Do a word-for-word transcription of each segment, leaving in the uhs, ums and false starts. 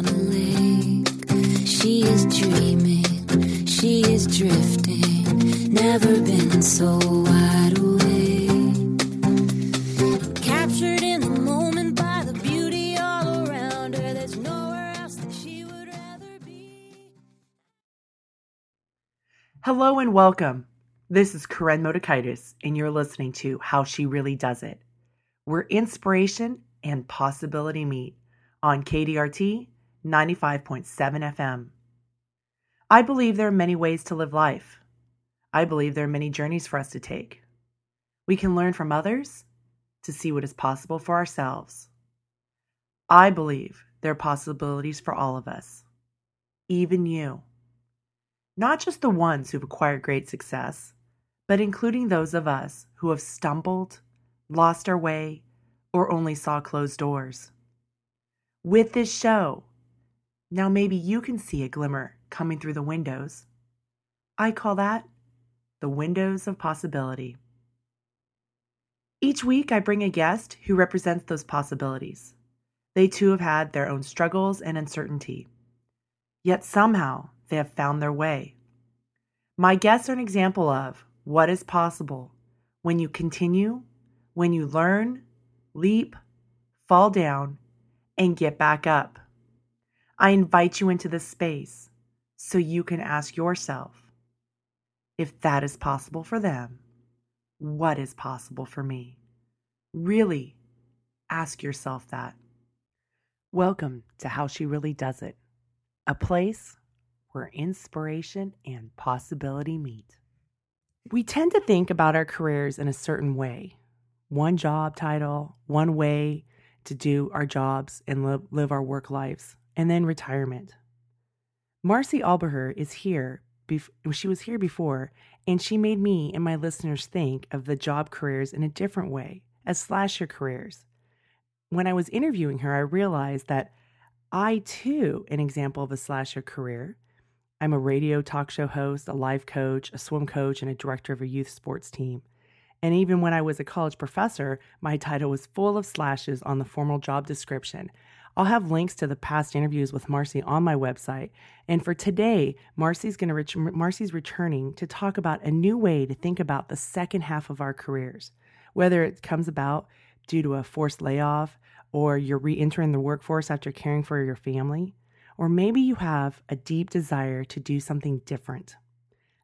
on a lake. She is dreaming, she is drifting, never been so wide awake. Captured in the moment by the beauty all around her, there's nowhere else that she would rather be. Hello and welcome. This is Karen Mondokitis, and you're listening to How She Really Does It, where inspiration and possibility meet on K D R T ninety-five point seven F M. I believe there are many ways to live life. I believe there are many journeys for us to take. We can learn from others to see what is possible for ourselves. I believe there are possibilities for all of us, even you. Not just the ones who've acquired great success, but including those of us who have stumbled, lost our way, or only saw closed doors. With this show, now maybe you can see a glimmer coming through the windows. I call that the windows of possibility. Each week I bring a guest who represents those possibilities. They too have had their own struggles and uncertainty, yet somehow they have found their way. My guests are an example of what is possible when you continue, when you learn, leap, fall down, and get back up. I invite you into this space so you can ask yourself, if that is possible for them, what is possible for me? Really ask yourself that. Welcome to How She Really Does It, a place where inspiration and possibility meet. We tend to think about our careers in a certain way. One job title, one way to do our jobs and live, live our work lives, and then retirement. Marci Alboher is here. Bef- she was here before, and she made me and my listeners think of the job careers in a different way, as slasher careers. When I was interviewing her, I realized that I, too, an example of a slasher career. I'm a radio talk show host, a life coach, a swim coach, and a director of a youth sports team. And even when I was a college professor, my title was full of slashes on the formal job description. I'll have links to the past interviews with Marci on my website. And for today, Marci's going to ret- Marci's returning to talk about a new way to think about the second half of our careers, whether it comes about due to a forced layoff, or you're re-entering the workforce after caring for your family, or maybe you have a deep desire to do something different.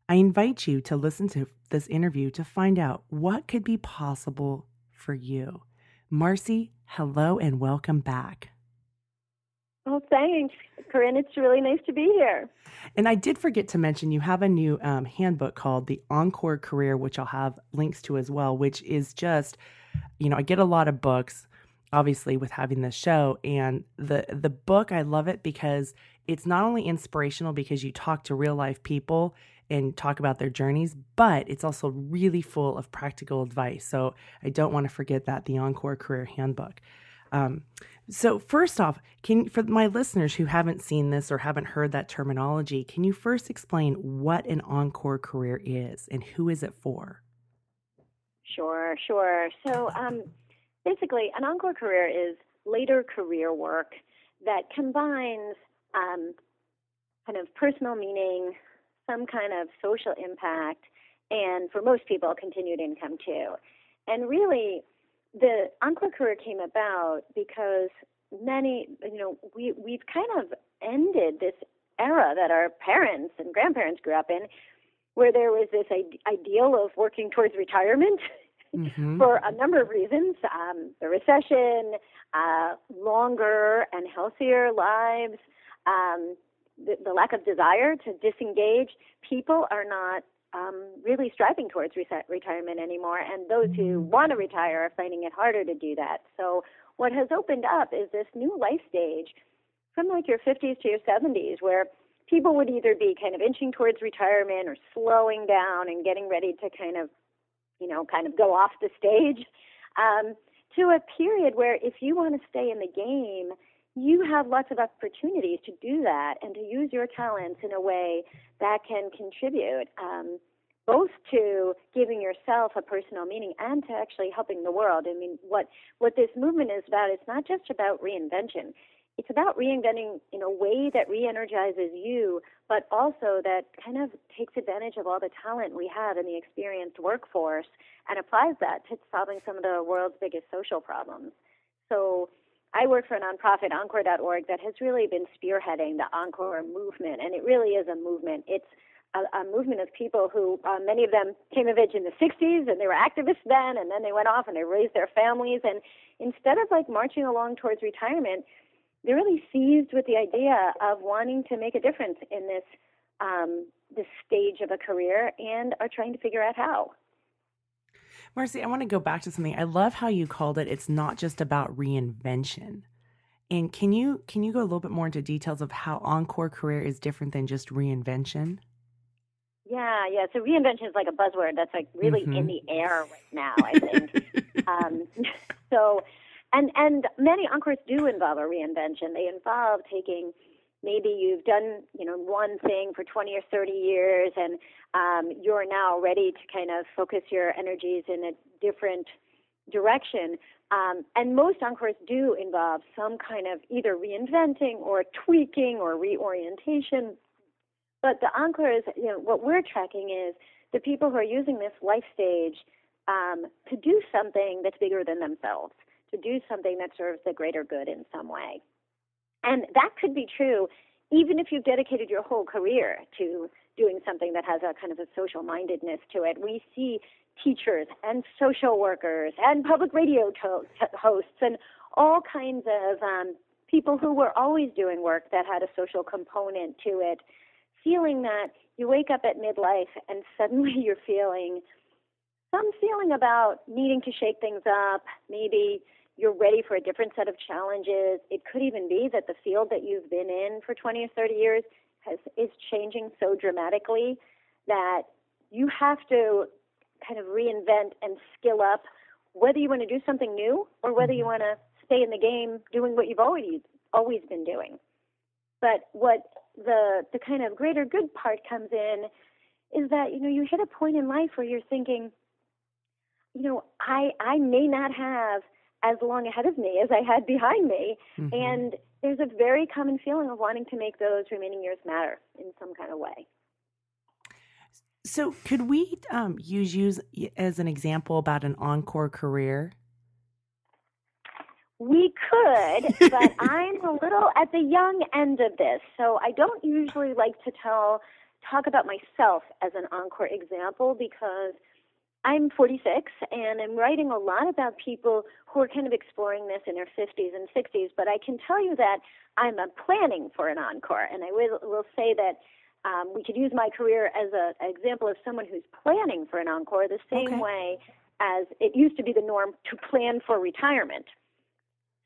I invite you to listen to this interview to find out what could be possible for you. Marci, hello and welcome back. Well, thanks, Corinne. It's really nice to be here. And I did forget to mention you have a new um, handbook called The Encore Career, which I'll have links to as well, which is just, you know, I get a lot of books, obviously, with having this show, and the the book, I love it because it's not only inspirational because you talk to real life people and talk about their journeys, but it's also really full of practical advice. So I don't want to forget that, the Encore Career Handbook. Um, so first off, can for my listeners who haven't seen this or haven't heard that terminology, can you first explain what an Encore Career is and who is it for? Sure, sure. So um, basically, an Encore Career is later career work that combines um, kind of personal meaning, some kind of social impact, and for most people, continued income too. And really, the Encore Career came about because many, you know, we, we've kind of ended this era that our parents and grandparents grew up in, where there was this ideal of working towards retirement mm-hmm. for a number of reasons, um, the recession, uh, longer and healthier lives, um, The, the lack of desire to disengage. People are not um, really striving towards re- retirement anymore, and those who want to retire are finding it harder to do that. So what has opened up is this new life stage from like your fifties to your seventies, where people would either be kind of inching towards retirement or slowing down and getting ready to kind of, you know, kind of go off the stage, um, to a period where if you want to stay in the game, you have lots of opportunities to do that and to use your talents in a way that can contribute um, both to giving yourself a personal meaning and to actually helping the world. I mean, what, what this movement is about, it's not just about reinvention. it's about reinventing in a way that re-energizes you, but also that kind of takes advantage of all the talent we have in the experienced workforce and applies that to solving some of the world's biggest social problems. So I work for a nonprofit, Encore dot org, that has really been spearheading the Encore movement, and it really is a movement. It's a, a movement of people who, uh, many of them came of age in the sixties, and they were activists then, and then they went off and they raised their families, and instead of like marching along towards retirement, they're really seized with the idea of wanting to make a difference in this um, this stage of a career and are trying to figure out how. Marci, I want to go back to something. I love how you called it, it's not just about reinvention. And can you can you go a little bit more into details of how Encore Career is different than just reinvention? Yeah, yeah. So reinvention is like a buzzword that's like really mm-hmm. in the air right now, I think. um, so... And and many encores do involve a reinvention. They involve taking, maybe you've done, you know, one thing for twenty or thirty years, and um, you're now ready to kind of focus your energies in a different direction. Um, and most encores do involve some kind of either reinventing or tweaking or reorientation. But the encores, you know, what we're tracking is the people who are using this life stage um, to do something that's bigger than themselves, to do something that serves the greater good in some way. And that could be true even if you've dedicated your whole career to doing something that has a kind of a social mindedness to it. We see teachers and social workers and public radio to- hosts and all kinds of um, people who were always doing work that had a social component to it, feeling that you wake up at midlife and suddenly you're feeling some feeling about needing to shake things up, maybe you're ready for a different set of challenges. It could even be that the field that you've been in for twenty or thirty years has, is changing so dramatically that you have to kind of reinvent and skill up whether you want to do something new or whether you want to stay in the game doing what you've already always been doing. But what the the kind of greater good part comes in is that, you know, you hit a point in life where you're thinking, you know, I I may not have as long ahead of me as I had behind me. Mm-hmm. And there's a very common feeling of wanting to make those remaining years matter in some kind of way. So could we um, use you as an example about an encore career? We could, but I'm a little at the young end of this. So I don't usually like to tell talk about myself as an encore example because I'm forty-six, and I'm writing a lot about people who are kind of exploring this in their fifties and sixties, but I can tell you that I'm planning for an encore, and I will, will say that um, we could use my career as a, an example of someone who's planning for an encore the same okay. way as it used to be the norm to plan for retirement.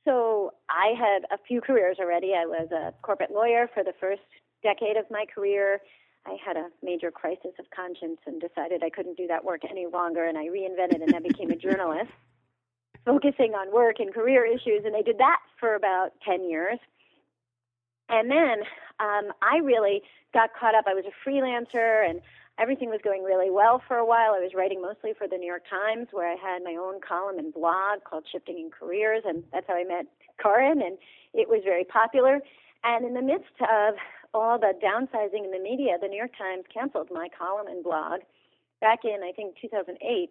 So I had a few careers already. I was a corporate lawyer for the first decade of my career. I had a major crisis of conscience and decided I couldn't do that work any longer, and I reinvented and I became a journalist, focusing on work and career issues, and I did that for about ten years. And then um, I really got caught up. I was a freelancer, and everything was going really well for a while. I was writing mostly for the New York Times, where I had my own column and blog called Shifting in Careers, and that's how I met Karen, and it was very popular. And in the midst of all the downsizing in the media, the New York Times canceled my column and blog back in, I think, two thousand eight.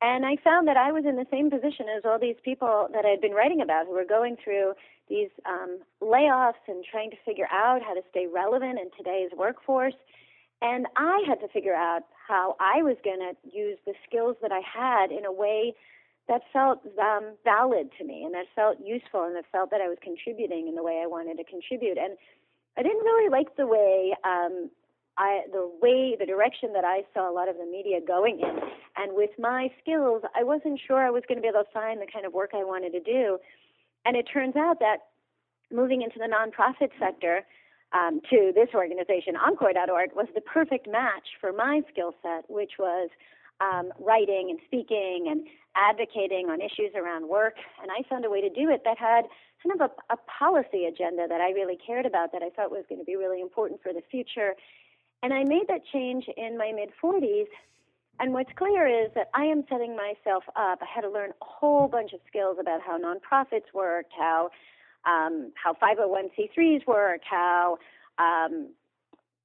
And I found that I was in the same position as all these people that I had been writing about who were going through these um, layoffs and trying to figure out how to stay relevant in today's workforce. And I had to figure out how I was going to use the skills that I had in a way that felt um, valid to me and that felt useful and that felt that I was contributing in the way I wanted to contribute. And I didn't really like the way, um, I, the way, the direction that I saw a lot of the media going in. And with my skills, I wasn't sure I was going to be able to find the kind of work I wanted to do. And it turns out that moving into the nonprofit sector um, to this organization, Encore dot org, was the perfect match for my skill set, which was um, writing and speaking and advocating on issues around work. And I found a way to do it that had kind of a, a policy agenda that I really cared about that I thought was going to be really important for the future. And I made that change in my mid-forties. And what's clear is that I am setting myself up. I had to learn a whole bunch of skills about how nonprofits worked, how um, how five oh one c threes work, how um,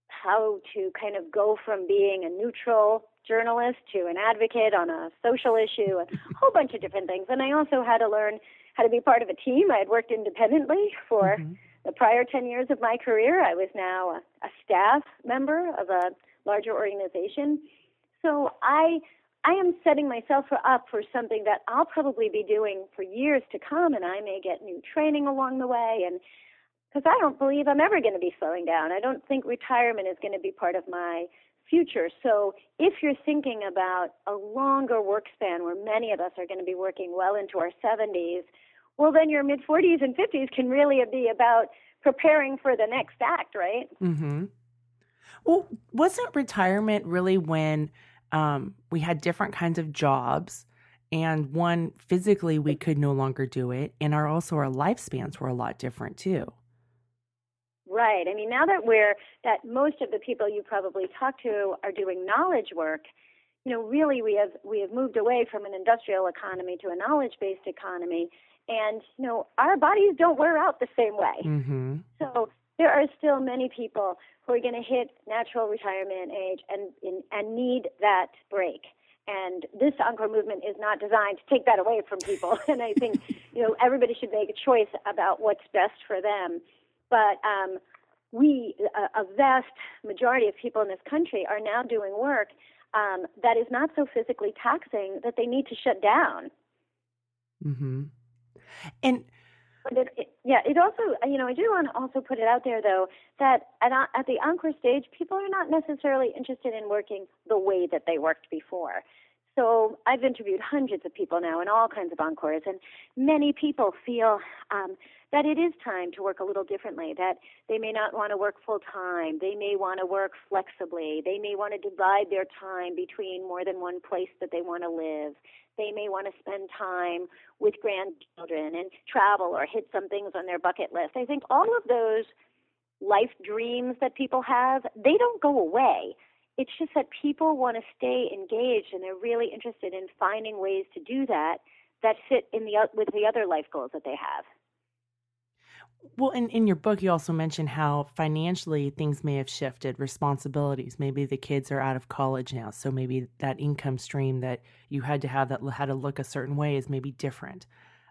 how to kind of go from being a neutral journalist to an advocate on a social issue, a whole bunch of different things. And I also had to learn how to be part of a team. I had worked independently for mm-hmm. the prior ten years of my career. I was now a, a staff member of a larger organization. So I I am setting myself up for something that I'll probably be doing for years to come, and I may get new training along the way, and because I don't believe I'm ever going to be slowing down. I don't think retirement is going to be part of my future. So if you're thinking about a longer work span where many of us are going to be working well into our seventies, well, then your mid-forties and fifties can really be about preparing for the next act, right? Mm-hmm. Well, wasn't retirement really when um, we had different kinds of jobs, and one, physically we could no longer do it, and our also our lifespans were a lot different too? Right. I mean, now that we're, that most of the people you probably talk to are doing knowledge work, you know, really we have, we have moved away from an industrial economy to a knowledge-based economy. And, you know, our bodies don't wear out the same way. Mm-hmm. So there are still many people who are going to hit natural retirement age and, and, and need that break. And this Encore movement is not designed to take that away from people. And I think, you know, everybody should make a choice about what's best for them. But um, we, a, a vast majority of people in this country are now doing work um, that is not so physically taxing that they need to shut down. Mm-hmm. And but it, it, yeah, it also, you know, I do want to also put it out there, though, that at, at the Encore stage, people are not necessarily interested in working the way that they worked before. So I've interviewed hundreds of people now in all kinds of Encores, and many people feel um, that it is time to work a little differently, that they may not want to work full-time, they may want to work flexibly, they may want to divide their time between more than one place that they want to live, they may want to spend time with grandchildren and travel or hit some things on their bucket list. I think all of those life dreams that people have, they don't go away. It's just that people want to stay engaged, and they're really interested in finding ways to do that that fit in the with the other life goals that they have. Well, in, in your book, you also mentioned how financially things may have shifted, responsibilities. Maybe the kids are out of college now, so maybe that income stream that you had to have that had to look a certain way is maybe different.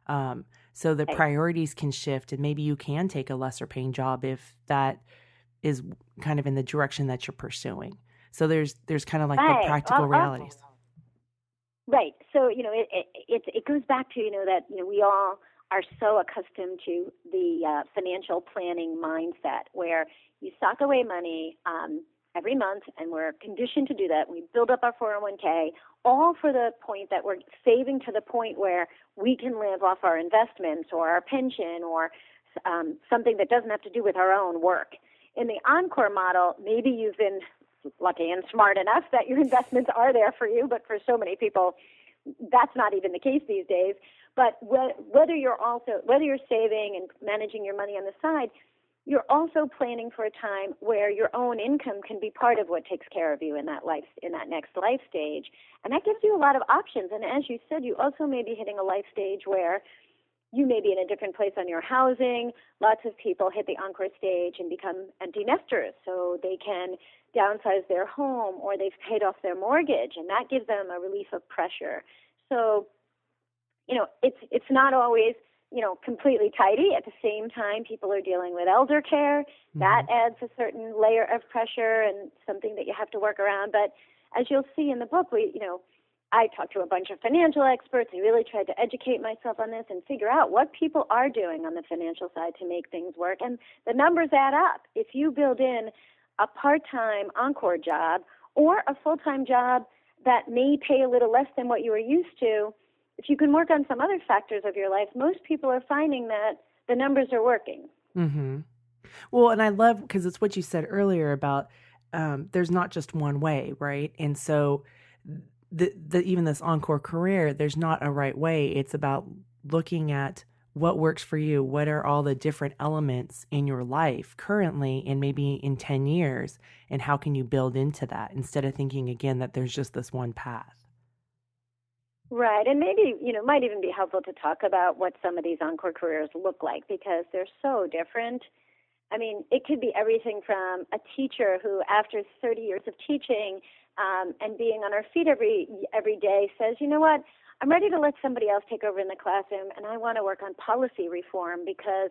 Um, so the right. priorities can shift, and maybe you can take a lesser paying job if that is kind of in the direction that you're pursuing. So there's there's kind of like right. the practical well, realities. Right. So, you know, it, it it goes back to, you know, that, you know, we all are so accustomed to the uh, financial planning mindset where you sock away money um, every month, and we're conditioned to do that. We build up our four oh one k, all for the point that we're saving to the point where we can live off our investments or our pension or um, something that doesn't have to do with our own work. In the Encore model, maybe you've been lucky and smart enough that your investments are there for you, but for so many people, that's not even the case these days. But whether you're also whether you're saving and managing your money on the side, you're also planning for a time where your own income can be part of what takes care of you in that life in that next life stage, and that gives you a lot of options. And as you said, you also may be hitting a life stage where you may be in a different place on your housing. Lots of people hit the Encore stage and become empty nesters, so they can downsize their home or they've paid off their mortgage, and that gives them a relief of pressure. So, you know, it's it's not always, you know, completely tidy. At the same time, people are dealing with elder care. That adds a certain layer of pressure and something that you have to work around. But as you'll see in the book, we, you know, I talked to a bunch of financial experts. I really tried to educate myself on this and figure out what people are doing on the financial side to make things work. And the numbers add up. If you build in a part-time Encore job or a full-time job that may pay a little less than what you were used to, if you can work on some other factors of your life, most people are finding that the numbers are working. Mm-hmm. Well, and I love, because it's what you said earlier about um, there's not just one way, right? And so The, the, even this Encore career, there's not a right way. It's about looking at what works for you. What are all the different elements in your life currently and maybe in ten years? And how can you build into that instead of thinking, again, that there's just this one path? Right. And maybe, you know, it might even be helpful to talk about what some of these Encore careers look like, because they're so different. I mean, it could be everything from a teacher who, after thirty years of teaching um, and being on our feet every every day, says, you know what, I'm ready to let somebody else take over in the classroom, and I want to work on policy reform because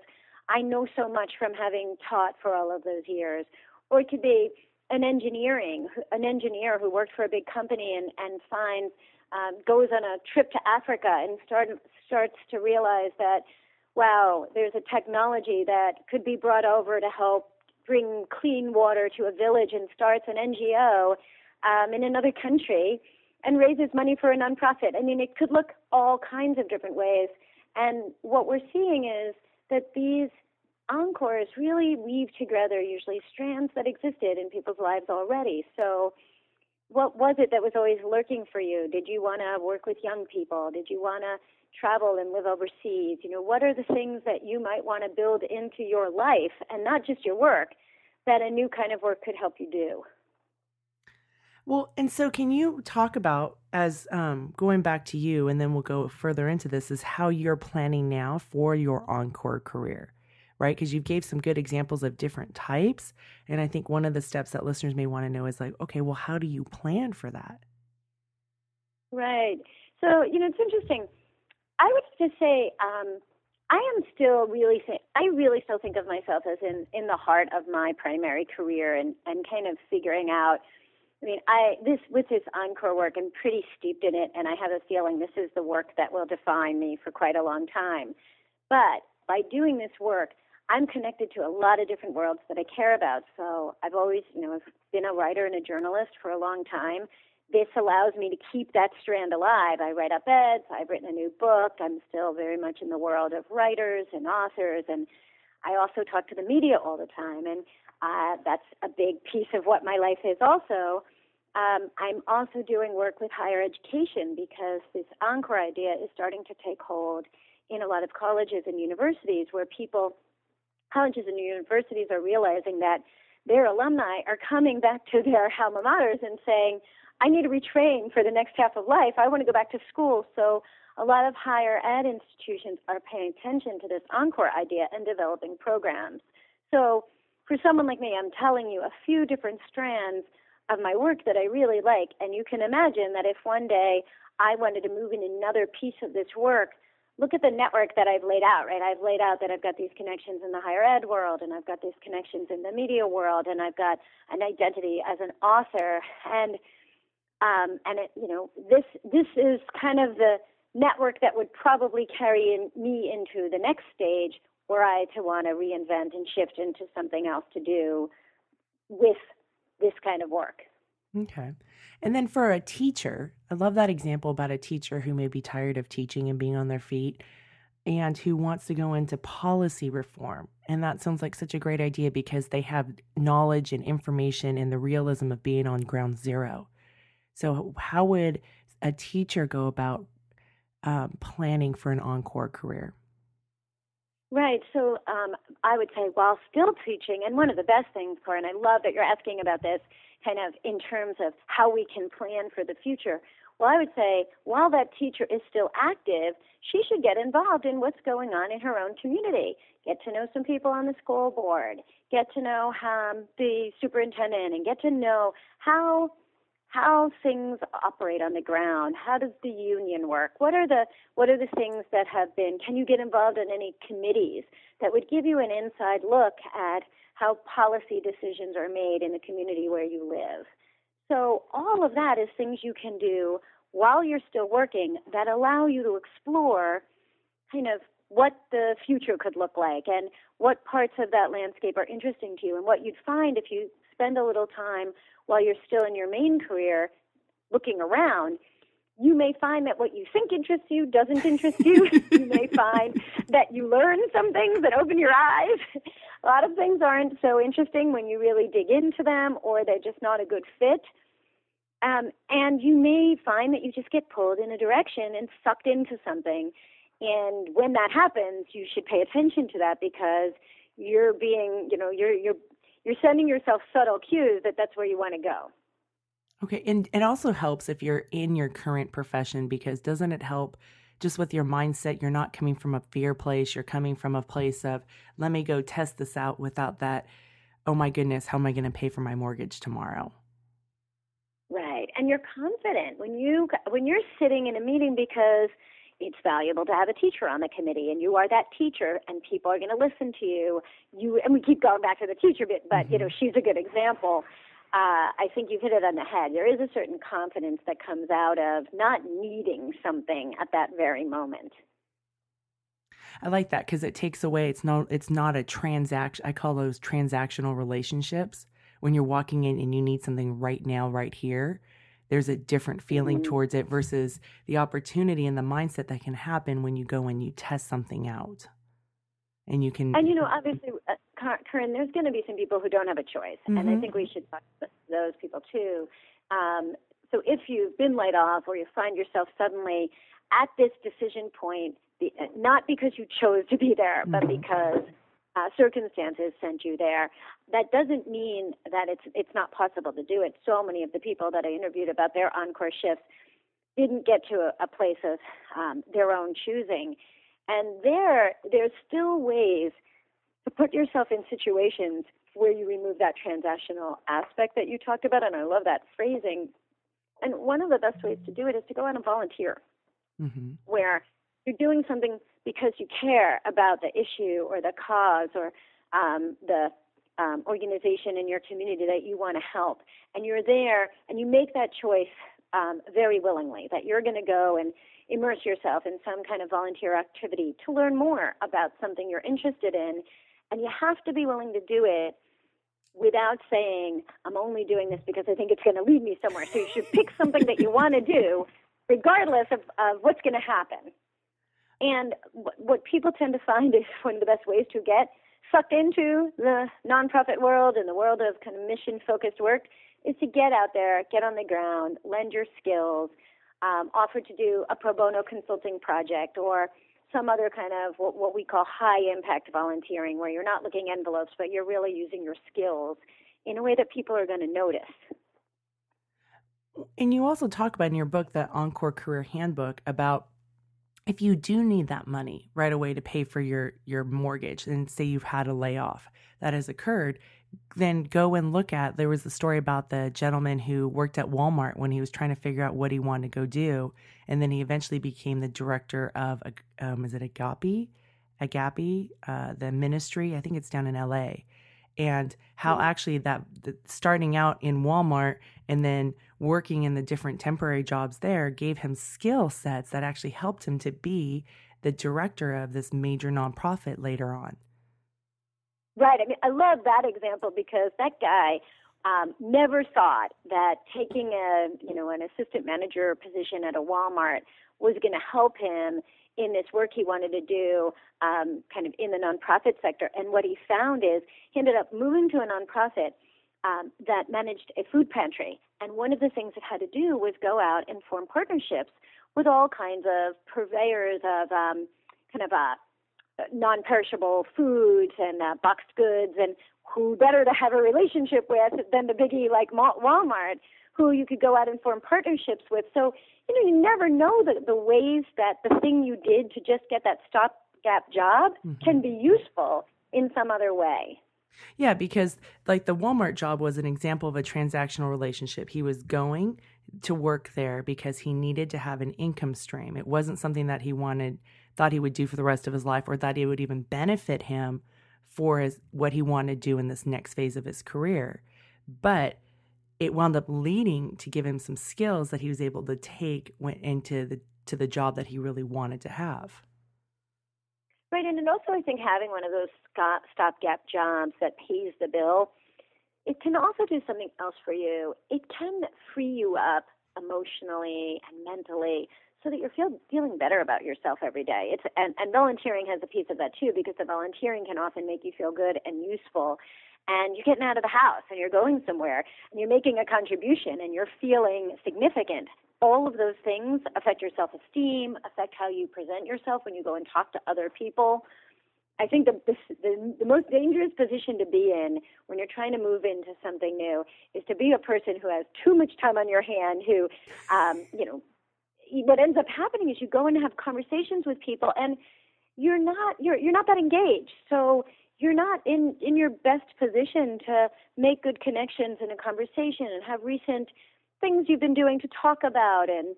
I know so much from having taught for all of those years. Or it could be an engineering, an engineer who worked for a big company and, and finds, um, goes on a trip to Africa and start, starts to realize that, wow, there's a technology that could be brought over to help bring clean water to a village, and starts an N G O um, in another country and raises money for a nonprofit. I mean, it could look all kinds of different ways. And what we're seeing is that these encores really weave together usually strands that existed in people's lives already. So what was it that was always lurking for you? Did you want to work with young people? Did you want to travel and live overseas? You know, what are the things that you might want to build into your life, and not just your work, that a new kind of work could help you do? Well, and so can you talk about, as um, going back to you, and then we'll go further into this, is how you're planning now for your Encore career, right? Because you gave some good examples of different types. And I think one of the steps that listeners may want to know is like, okay, well, how do you plan for that? Right. So, you know, it's interesting. I would just say um, I am still really th- I really still think of myself as in, in the heart of my primary career, and, and kind of figuring out. I mean, I this with this Encore work, I'm pretty steeped in it, and I have a feeling this is the work that will define me for quite a long time. But by doing this work, I'm connected to a lot of different worlds that I care about. So I've always, you know, I've been a writer and a journalist for a long time. This allows me to keep that strand alive. I write op-eds, I've written a new book, I'm still very much in the world of writers and authors, and I also talk to the media all the time, and uh, that's a big piece of what my life is also. Um, I'm also doing work with higher education, because this Encore idea is starting to take hold in a lot of colleges and universities, where people, colleges and universities are realizing that their alumni are coming back to their alma maters and saying, I need to retrain for the next half of life. I want to go back to school. So a lot of higher ed institutions are paying attention to this Encore idea and developing programs. So for someone like me, I'm telling you a few different strands of my work that I really like. And you can imagine that if one day I wanted to move in another piece of this work, look at the network that I've laid out, right? I've laid out that I've got these connections in the higher ed world, and I've got these connections in the media world, and I've got an identity as an author. And Um, and it, you know, this this is kind of the network that would probably carry in, me into the next stage, were I to want to reinvent and shift into something else to do with this kind of work. Okay. And then for a teacher, I love that example about a teacher who may be tired of teaching and being on their feet, and who wants to go into policy reform. And that sounds like such a great idea, because they have knowledge and information and the realism of being on ground zero. So how would a teacher go about um, planning for an Encore career? Right. So um, I would say, while still teaching, and one of the best things, Karen, I love that you're asking about this kind of in terms of how we can plan for the future. Well, I would say, while that teacher is still active, she should get involved in what's going on in her own community. Get to know some people on the school board. Get to know um, the superintendent, and get to know how... how things operate on the ground. How does the union work? What are the what are the things that have been, can you get involved in any committees that would give you an inside look at how policy decisions are made in the community where you live? So all of that is things you can do while you're still working that allow you to explore kind of what the future could look like and what parts of that landscape are interesting to you, and what you'd find if you spend a little time while you're still in your main career looking around. You may find that what you think interests you doesn't interest you. You may find that you learn some things that open your eyes. A lot of things aren't so interesting when you really dig into them, or they're just not a good fit. Um, and you may find that you just get pulled in a direction and sucked into something. And when that happens, you should pay attention to that, because you're being, you know, you're, you're, You're sending yourself subtle cues that that's where you want to go. Okay. And it also helps if you're in your current profession, because doesn't it help just with your mindset? You're not coming from a fear place. You're coming from a place of, let me go test this out without that, oh my goodness, how am I going to pay for my mortgage tomorrow? Right. And you're confident when you, when you're sitting in a meeting, because it's valuable to have a teacher on the committee, and you are that teacher, and people are going to listen to you. You, and we keep going back to the teacher bit, but mm-hmm. you know, she's a good example. Uh, I think you've hit it on the head. There is a certain confidence that comes out of not needing something at that very moment. I like that, because it takes away, it's not, it's not a transaction. I call those transactional relationships. When you're walking in and you need something right now, right here, there's a different feeling mm-hmm. towards it versus the opportunity and the mindset that can happen when you go and you test something out. And you can, and you know, obviously, uh, Karen, there's going to be some people who don't have a choice, mm-hmm. and I think we should talk to those people too. Um, so, if you've been laid off, or you find yourself suddenly at this decision point, the, uh, not because you chose to be there, mm-hmm. but because uh, circumstances sent you there, that doesn't mean that it's it's not possible to do it. So many of the people that I interviewed about their encore shifts didn't get to a, a place of um, their own choosing. And there, there's still ways to put yourself in situations where you remove that transactional aspect that you talked about, and I love that phrasing. And one of the best ways to do it is to go out and volunteer, mm-hmm. where you're doing something because you care about the issue or the cause or um, the um, organization in your community that you want to help. And you're there, and you make that choice um, very willingly, that you're going to go and immerse yourself in some kind of volunteer activity to learn more about something you're interested in. And you have to be willing to do it without saying, I'm only doing this because I think it's going to lead me somewhere. So you should pick something that you want to do regardless of, of what's going to happen. And wh- what people tend to find is one of the best ways to get sucked into the nonprofit world and the world of kind of mission-focused work is to get out there, get on the ground, lend your skills, Um, offered to do a pro bono consulting project or some other kind of what, what we call high-impact volunteering, where you're not looking envelopes, but you're really using your skills in a way that people are going to notice. And you also talk about in your book, the Encore Career Handbook, about if you do need that money right away to pay for your, your mortgage, and say you've had a layoff that has occurred, then go and look at, there was a story about the gentleman who worked at Walmart when he was trying to figure out what he wanted to go do. And then he eventually became the director of, um, is it Agape? Agape, uh, the ministry, I think it's down in L A. And how mm-hmm. actually that the, starting out in Walmart and then working in the different temporary jobs there gave him skill sets that actually helped him to be the director of this major nonprofit later on. Right. I mean, I love that example because that guy um, never thought that taking a, you know, an assistant manager position at a Walmart was going to help him in this work he wanted to do um, kind of in the nonprofit sector. And what he found is he ended up moving to a nonprofit um, that managed a food pantry. And one of the things it had to do was go out and form partnerships with all kinds of purveyors of um, kind of a non-perishable foods and uh, boxed goods, and who better to have a relationship with than the biggie like Walmart, who you could go out and form partnerships with. So, you know, you never know the, the ways that the thing you did to just get that stopgap job mm-hmm. can be useful in some other way. Yeah, because like the Walmart job was an example of a transactional relationship. He was going to work there because he needed to have an income stream. It wasn't something that he wanted thought he would do for the rest of his life, or thought it would even benefit him for his, what he wanted to do in this next phase of his career. But it wound up leading to give him some skills that he was able to take went into the to the job that he really wanted to have. Right, and, and also I think having one of those stopgap jobs that pays the bill, it can also do something else for you. It can free you up emotionally and mentally, so that you're feel, feeling better about yourself every day. It's and, and volunteering has a piece of that too, because the volunteering can often make you feel good and useful. And you're getting out of the house, and you're going somewhere, and you're making a contribution, and you're feeling significant. All of those things affect your self-esteem, affect how you present yourself when you go and talk to other people. I think the, the, the, the most dangerous position to be in when you're trying to move into something new is to be a person who has too much time on your hand, who, um, you know, what ends up happening is you go and have conversations with people and you're not, you're, you're not that engaged. So you're not in, in your best position to make good connections in a conversation and have recent things you've been doing to talk about. And,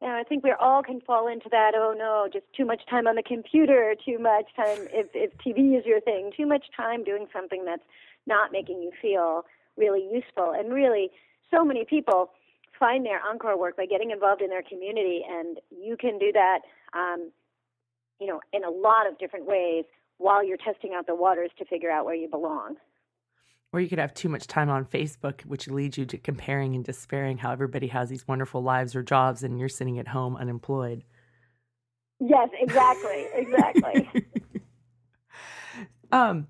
you know, I think we all can fall into that, oh, no, just too much time on the computer, too much time if, if T V is your thing, too much time doing something that's not making you feel really useful. And really, so many people find their encore work by getting involved in their community, and you can do that, um, you know, in a lot of different ways while you're testing out the waters to figure out where you belong. Or you could have too much time on Facebook, which leads you to comparing and despairing how everybody has these wonderful lives or jobs and you're sitting at home unemployed. Yes, exactly. Exactly. um,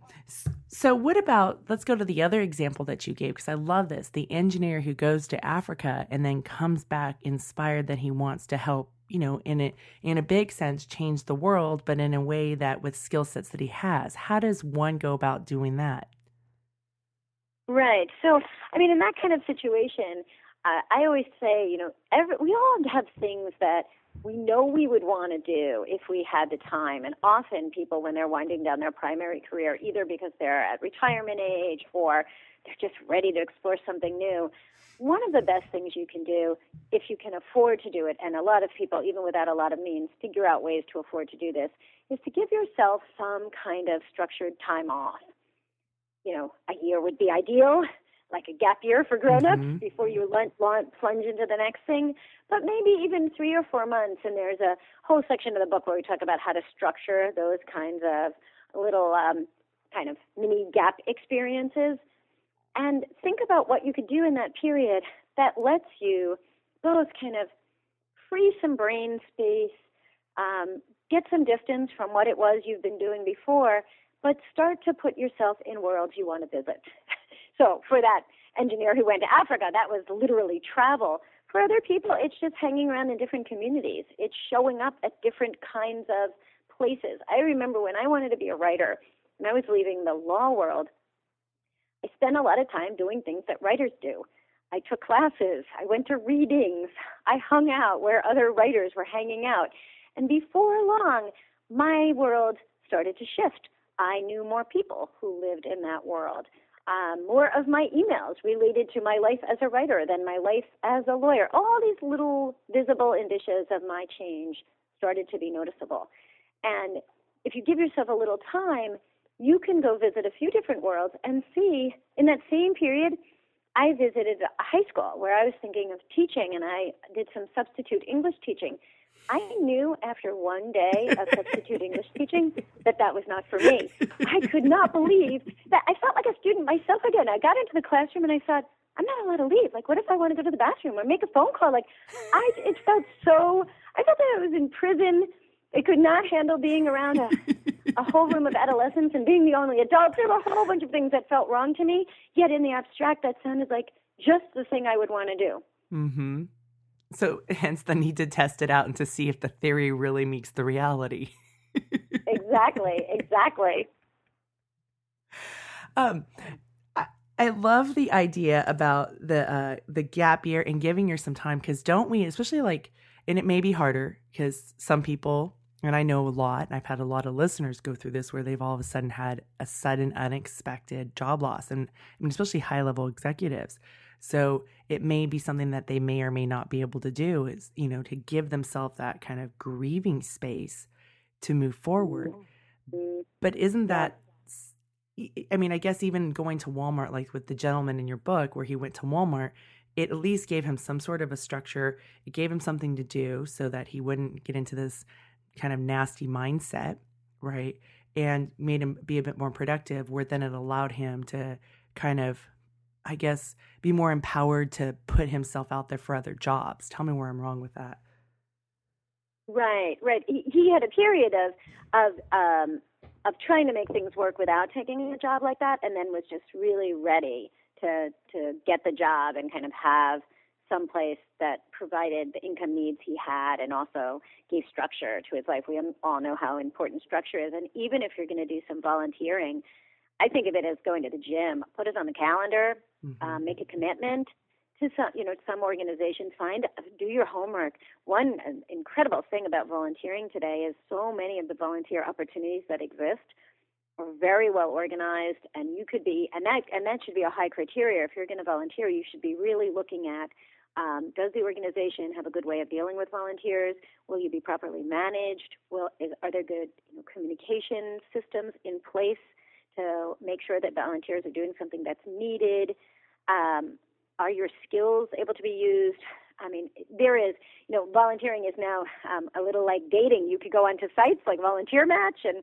so what about, let's go to the other example that you gave, because I love this, the engineer who goes to Africa and then comes back inspired that he wants to help, you know, in a, in a big sense, change the world, but in a way that with skill sets that he has. How does one go about doing that? Right. So, I mean, in that kind of situation, uh, I always say, you know, every, we all have things that we know we would want to do if we had the time. And often people, when they're winding down their primary career, either because they're at retirement age or they're just ready to explore something new, one of the best things you can do, if you can afford to do it, and a lot of people, even without a lot of means, figure out ways to afford to do this, is to give yourself some kind of structured time off. You know, a year would be ideal, like a gap year for grown-ups mm-hmm. before you l- l- plunge into the next thing. But maybe even three or four months, and there's a whole section of the book where we talk about how to structure those kinds of little um, kind of mini gap experiences. And think about what you could do in that period that lets you both kind of free some brain space, um, get some distance from what it was you've been doing before, but start to put yourself in worlds you want to visit. So for that engineer who went to Africa, that was literally travel. For other people, it's just hanging around in different communities. It's showing up at different kinds of places. I remember when I wanted to be a writer and I was leaving the law world, I spent a lot of time doing things that writers do. I took classes. I went to readings. I hung out where other writers were hanging out. And before long, my world started to shift. I knew more people who lived in that world. Um, more of my emails related to my life as a writer than my life as a lawyer. All these little visible indicias of my change started to be noticeable. And if you give yourself a little time, you can go visit a few different worlds and see. In that same period, I visited a high school where I was thinking of teaching, and I did some substitute English teaching. I knew after one day of substitute English teaching that that was not for me. I could not believe that. I felt like a student myself again. I got into the classroom and I thought, I'm not allowed to leave. Like, what if I want to go to the bathroom or make a phone call? Like, I it felt so, I felt that I was in prison. I could not handle being around a, a whole room of adolescents and being the only adult. There were a whole bunch of things that felt wrong to me, yet in the abstract, that sounded like just the thing I would want to do. Mm-hmm. So hence the need to test it out and to see if the theory really meets the reality. Exactly, exactly. Um, I, I love the idea about the uh, the gap year and giving you some time, because don't we, especially like, and it may be harder because some people, and I know a lot, and I've had a lot of listeners go through this where they've all of a sudden had a sudden unexpected job loss, and I mean, especially high-level executives. So it may be something that they may or may not be able to do is, you know, to give themselves that kind of grieving space to move forward. But isn't that, I mean, I guess even going to Walmart, like with the gentleman in your book where he went to Walmart, it at least gave him some sort of a structure. It gave him something to do so that he wouldn't get into this kind of nasty mindset, right? And made him be a bit more productive, where then it allowed him to kind of, I guess, be more empowered to put himself out there for other jobs. Tell me where I'm wrong with that. Right, right. He, he had a period of of um, of trying to make things work without taking a job like that, and then was just really ready to to get the job and kind of have someplace that provided the income needs he had and also gave structure to his life. We all know how important structure is. And even if you're going to do some volunteering, I think of it as going to the gym. Put it on the calendar, mm-hmm. um, make a commitment to some, you know, some organization. Find, do your homework. One incredible thing about volunteering today is so many of the volunteer opportunities that exist are very well organized, and you could be, and that, and that should be a high criteria. If you're going to volunteer, you should be really looking at, um, does the organization have a good way of dealing with volunteers? Will you be properly managed? Will, is, are there good, you know, communication systems in place to make sure that volunteers are doing something that's needed? Um, are your skills able to be used? I mean, there is, you know, volunteering is now um, a little like dating. You could go onto sites like Volunteer Match and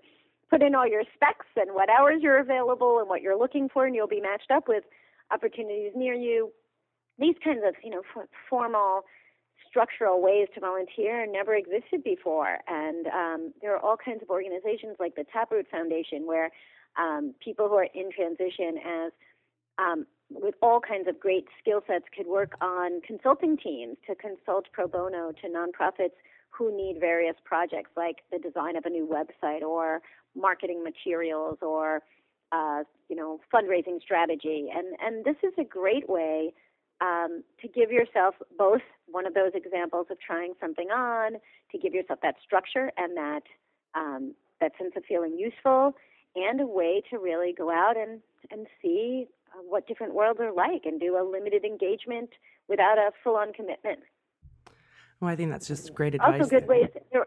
put in all your specs and what hours you're available and what you're looking for, and you'll be matched up with opportunities near you. These kinds of, you know, f- formal, structural ways to volunteer never existed before. And um, there are all kinds of organizations like the Taproot Foundation where um, people who are in transition as um, with all kinds of great skill sets could work on consulting teams to consult pro bono to nonprofits who need various projects like the design of a new website or marketing materials or, uh, you know, fundraising strategy. And, and this is a great way um, to give yourself both one of those examples of trying something on, to give yourself that structure and that, um, that sense of feeling useful, and a way to really go out and, and see uh, what different worlds are like and do a limited engagement without a full-on commitment. Well, I think that's just great advice. Also, good ways. There,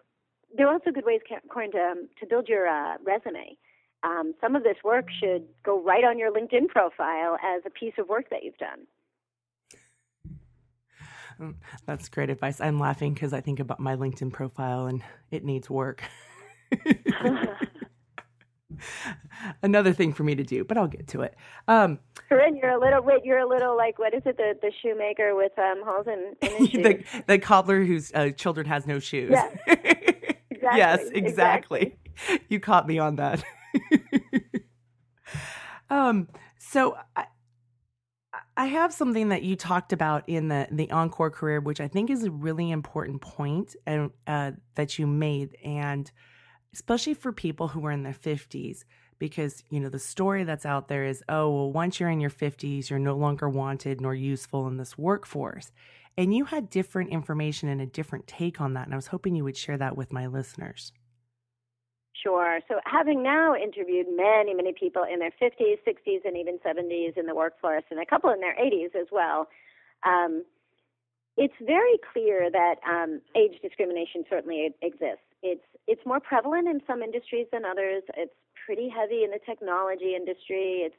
there are also good ways, Karen, to, um, to build your uh, resume. Um, some of this work should go right on your LinkedIn profile as a piece of work that you've done. That's great advice. I'm laughing because I think about my LinkedIn profile and it needs work. Another thing for me to do, but I'll get to it. Um, Corinne, you're a little bit, you're a little like, what is it, the, the shoemaker with um, holes in, in his shoes? the, the cobbler whose uh, children has no shoes. Yes, exactly. yes, exactly. exactly. You caught me on that. um, so I, I have something that you talked about in the, the Encore Career, which I think is a really important point and uh, that you made. And especially for people who are in their fifties, because, you know, the story that's out there is, oh, well, once you're in your fifties, you're no longer wanted nor useful in this workforce. And you had different information and a different take on that. And I was hoping you would share that with my listeners. Sure. So having now interviewed many, many people in their fifties, sixties, and even seventies in the workforce, and a couple in their eighties as well, um, it's very clear that um, age discrimination certainly exists. It's it's more prevalent in some industries than others. It's pretty heavy in the technology industry. It's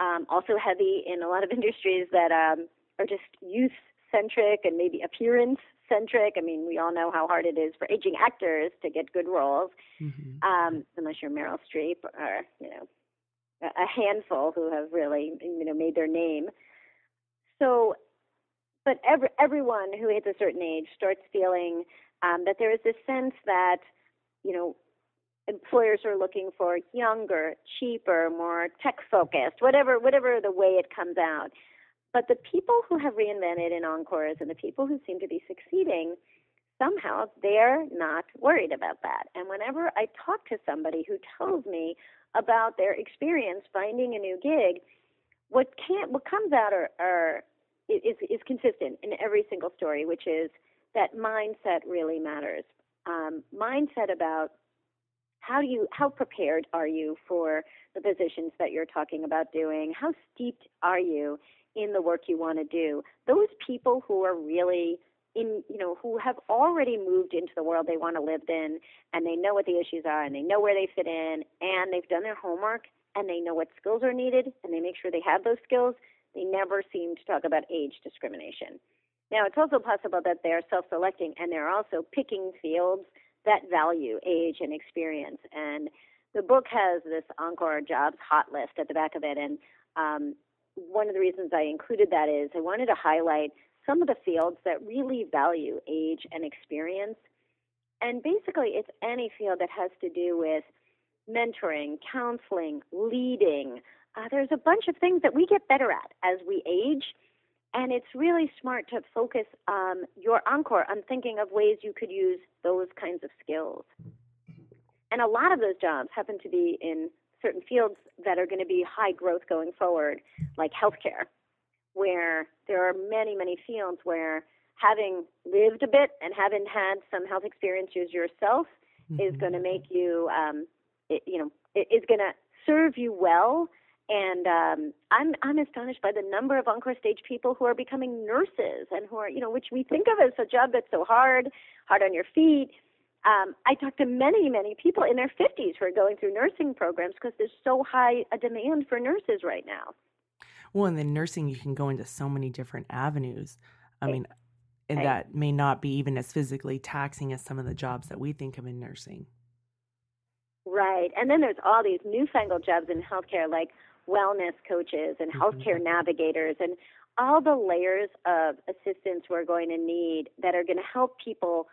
um, also heavy in a lot of industries that um, are just youth-centric and maybe appearance-centric. I mean, we all know how hard it is for aging actors to get good roles, mm-hmm. um, unless you're Meryl Streep or, you know, a handful who have really, you know, made their name. So, but every, everyone who hits a certain age starts feeling Um, that there is this sense that, you know, employers are looking for younger, cheaper, more tech-focused, whatever whatever the way it comes out. But the people who have reinvented in Encores and the people who seem to be succeeding, somehow they're not worried about that. And whenever I talk to somebody who tells me about their experience finding a new gig, what can't what comes out are, are is is consistent in every single story, which is that mindset really matters. Um, mindset about how do you, how prepared are you for the positions that you're talking about doing? How steeped are you in the work you want to do? Those people who are really in, you know, who have already moved into the world they want to live in, and they know what the issues are, and they know where they fit in, and they've done their homework, and they know what skills are needed, and they make sure they have those skills. They never seem to talk about age discrimination. Now, it's also possible that they're self-selecting, and they're also picking fields that value age and experience. And the book has this Encore Jobs hot list at the back of it, and um, one of the reasons I included that is I wanted to highlight some of the fields that really value age and experience. And basically, it's any field that has to do with mentoring, counseling, leading. Uh, there's a bunch of things that we get better at as we age. And it's really smart to focus um, your encore on thinking of ways you could use those kinds of skills. And a lot of those jobs happen to be in certain fields that are going to be high growth going forward, like healthcare, where there are many, many fields where having lived a bit and having had some health experiences yourself mm-hmm. is going to make you, um, it, you know, it, it's going to serve you well. And um, I'm I'm astonished by the number of encore stage people who are becoming nurses and who are, you know, which we think of as a job that's so hard, hard on your feet. Um, I talk to many, many people in their fifties who are going through nursing programs because there's so high a demand for nurses right now. Well, and then nursing, you can go into so many different avenues. I right. mean, and right. that may not be even as physically taxing as some of the jobs that we think of in nursing. Right. And then there's all these newfangled jobs in healthcare, like wellness coaches and healthcare mm-hmm. navigators and all the layers of assistance we're going to need that are going to help people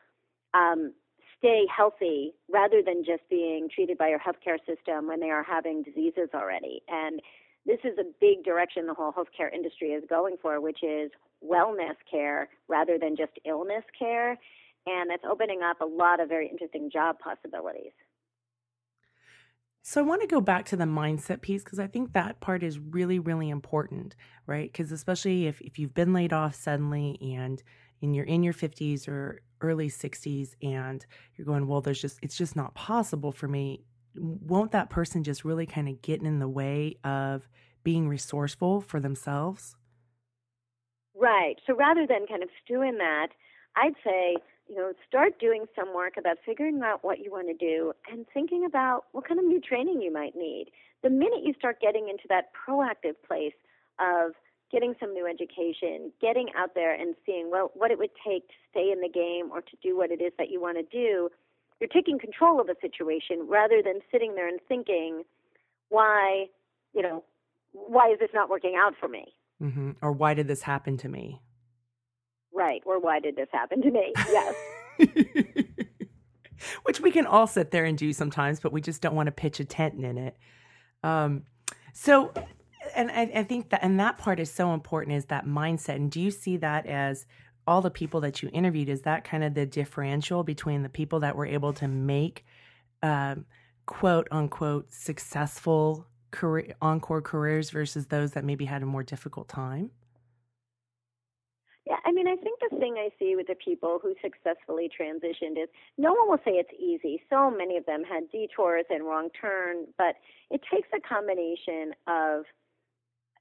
um, stay healthy rather than just being treated by your healthcare system when they are having diseases already. And this is a big direction the whole healthcare industry is going for, which is wellness care rather than just illness care. And that's opening up a lot of very interesting job possibilities. So I want to go back to the mindset piece because I think that part is really, really important, right? Because especially if, if you've been laid off suddenly and, and you're in your fifties or early sixties and you're going, well, there's just it's just not possible for me. Won't that person just really kind of get in the way of being resourceful for themselves? Right. So rather than kind of doing that, I'd say, you know, start doing some work about figuring out what you want to do and thinking about what kind of new training you might need. The minute you start getting into that proactive place of getting some new education, getting out there and seeing, well, what it would take to stay in the game or to do what it is that you want to do, you're taking control of a situation rather than sitting there and thinking, why, you know, why is this not working out for me? Mm-hmm. Or why did this happen to me? Right. Or why did this happen to me? Yes. Which we can all sit there and do sometimes, but we just don't want to pitch a tent in it. Um, so, and I, I think that, and that part is so important is that mindset. And do you see that as all the people that you interviewed, is that kind of the differential between the people that were able to make, um, quote unquote, successful career, encore careers versus those that maybe had a more difficult time? Yeah, I mean, I think the thing I see with the people who successfully transitioned is no one will say it's easy. So many of them had detours and wrong turn, but it takes a combination of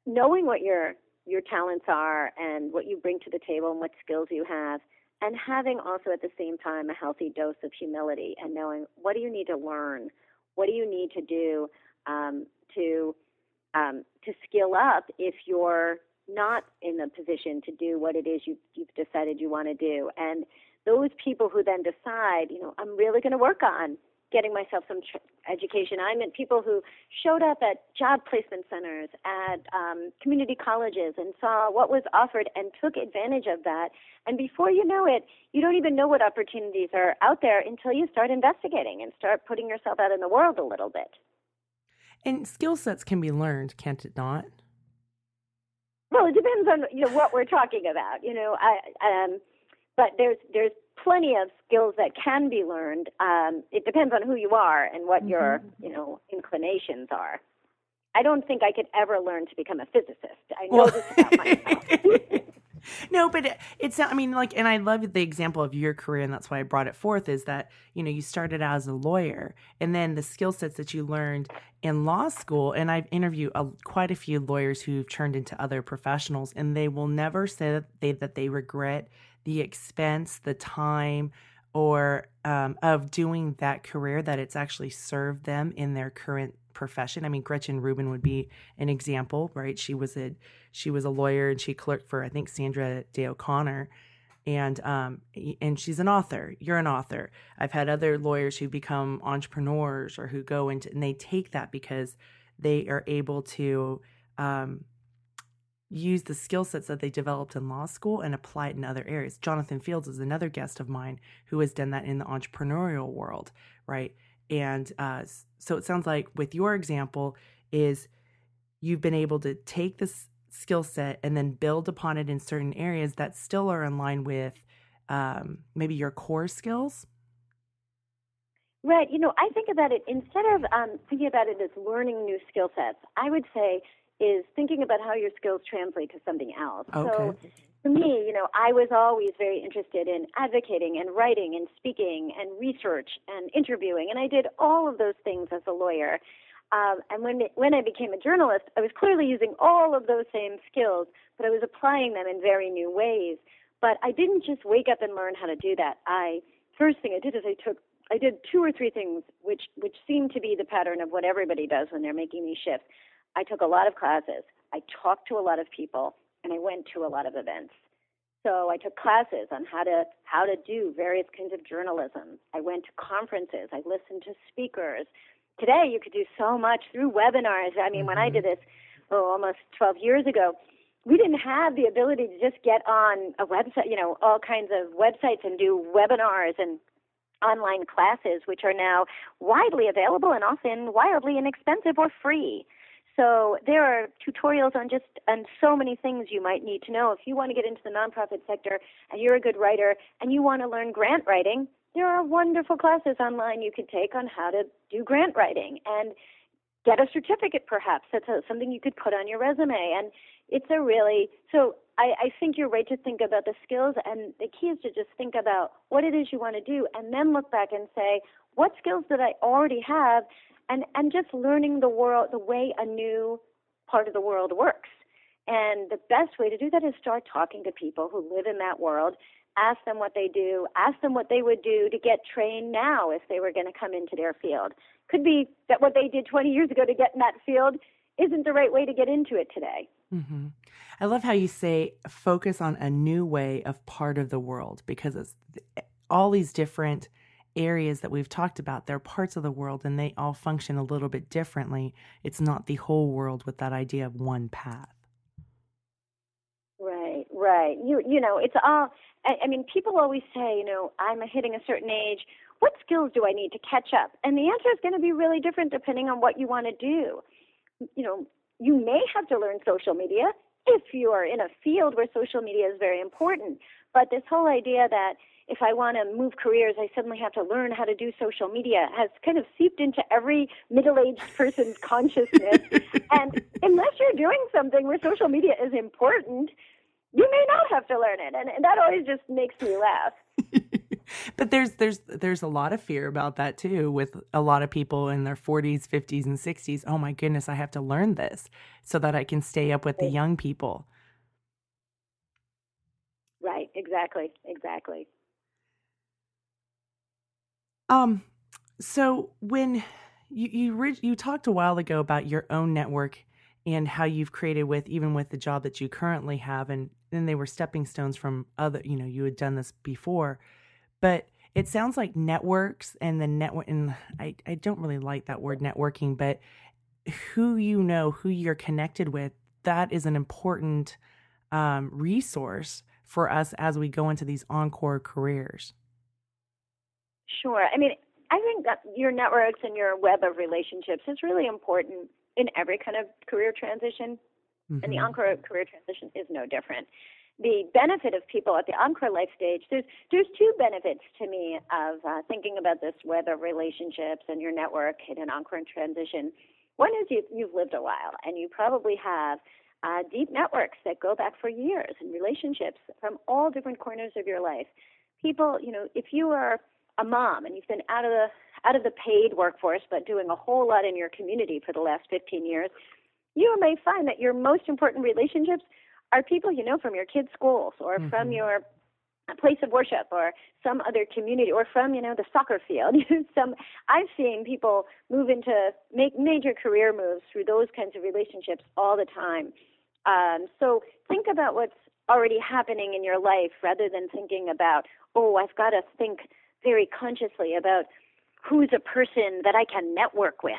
knowing what your your talents are and what you bring to the table and what skills you have, and having also at the same time a healthy dose of humility and knowing what do you need to learn, what do you need to do um, to um, to skill up if you're not in the position to do what it is you, you've decided you want to do. And those people who then decide, you know, I'm really going to work on getting myself some tr- education. I mean, people who showed up at job placement centers, at um, community colleges and saw what was offered and took advantage of that. And before you know it, you don't even know what opportunities are out there until you start investigating and start putting yourself out in the world a little bit. And skill sets can be learned, can't it not? Well, it depends on you know what we're talking about, you know. I, um, but there's there's plenty of skills that can be learned. Um, it depends on who you are and what mm-hmm. your you know inclinations are. I don't think I could ever learn to become a physicist. I know well. This about myself. No, but it, it's I mean like, and I love the example of your career, and that's why I brought it forth. Is that you know you started out as a lawyer, and then the skill sets that you learned in law school. And I've interviewed a, quite a few lawyers who've turned into other professionals, and they will never say that they that they regret the expense, the time, or um, of doing that career that it's actually served them in their current profession. I mean, Gretchen Rubin would be an example, right? She was a she was a lawyer and she clerked for I think Sandra Day O'Connor, and um and she's an author. You're an author. I've had other lawyers who become entrepreneurs or who go into and they take that because they are able to um, use the skill sets that they developed in law school and apply it in other areas. Jonathan Fields is another guest of mine who has done that in the entrepreneurial world, right? And uh, so it sounds like with your example is you've been able to take this skill set and then build upon it in certain areas that still are in line with um, maybe your core skills? Right. You know, I think about it, instead of um, thinking about it as learning new skill sets, I would say is thinking about how your skills translate to something else. Okay. So for me, you know, I was always very interested in advocating and writing and speaking and research and interviewing, and I did all of those things as a lawyer. Um, and when when I became a journalist, I was clearly using all of those same skills, but I was applying them in very new ways. But I didn't just wake up and learn how to do that. I first thing I did is I took I did two or three things, which which seemed to be the pattern of what everybody does when they're making these shifts. I took a lot of classes. I talked to a lot of people, and I went to a lot of events. So I took classes on how to how to do various kinds of journalism. I went to conferences. I listened to speakers. Today, you could do so much through webinars. I mean, when I did this oh, almost twelve years ago, we didn't have the ability to just get on a website, you know, all kinds of websites and do webinars and online classes, which are now widely available and often wildly inexpensive or free. So there are tutorials on just on so many things you might need to know. If you want to get into the nonprofit sector and you're a good writer and you want to learn grant writing, there are wonderful classes online you could take on how to do grant writing and get a certificate, perhaps. That's a, something you could put on your resume. And it's a really – so I, I think you're right to think about the skills, and the key is to just think about what it is you want to do and then look back and say, what skills did I already have? And, and just learning the world, the way a new part of the world works. And the best way to do that is start talking to people who live in that world, ask them what they do, ask them what they would do to get trained now if they were going to come into their field. Could be that what they did twenty years ago to get in that field isn't the right way to get into it today. Mm-hmm. I love how you say focus on a new way of part of the world, because it's all these different areas that we've talked about, they're parts of the world and they all function a little bit differently. It's not the whole world with that idea of one path. Right, right. You you know, it's all, I, I mean, people always say, you know, I'm hitting a certain age. What skills do I need to catch up? And the answer is going to be really different depending on what you want to do. You know, you may have to learn social media if you are in a field where social media is very important. But this whole idea that if I want to move careers, I suddenly have to learn how to do social media has kind of seeped into every middle-aged person's consciousness. And unless you're doing something where social media is important, you may not have to learn it. And, and that always just makes me laugh. But there's there's there's a lot of fear about that, too, with a lot of people in their forties, fifties, and sixties. Oh, my goodness, I have to learn this so that I can stay up with the young people. Right. Exactly. Exactly. Um, so when you, you, re- you talked a while ago about your own network and how you've created with, even with the job that you currently have, and then they were stepping stones from other, you know, you had done this before, but it sounds like networks and the network, and I, I don't really like that word networking, but who you know, who you're connected with, that is an important, um, resource for us as we go into these encore careers. Sure. I mean, I think that your networks and your web of relationships is really important in every kind of career transition, mm-hmm. and the Encore career transition is no different. The benefit of people at the Encore life stage, there's there's two benefits to me of uh, thinking about this web of relationships and your network in an Encore transition. One is you, you've lived a while, and you probably have uh, deep networks that go back for years and relationships from all different corners of your life. People, you know, if you are a mom and you've been out of the out of the paid workforce but doing a whole lot in your community for the last fifteen years, you may find that your most important relationships are people you know from your kids' schools or mm-hmm. from your place of worship or some other community or from, you know, the soccer field. some I've seen people move into make major career moves through those kinds of relationships all the time. Um, so think about what's already happening in your life rather than thinking about, oh, I've got to think very consciously about who's a person that I can network with.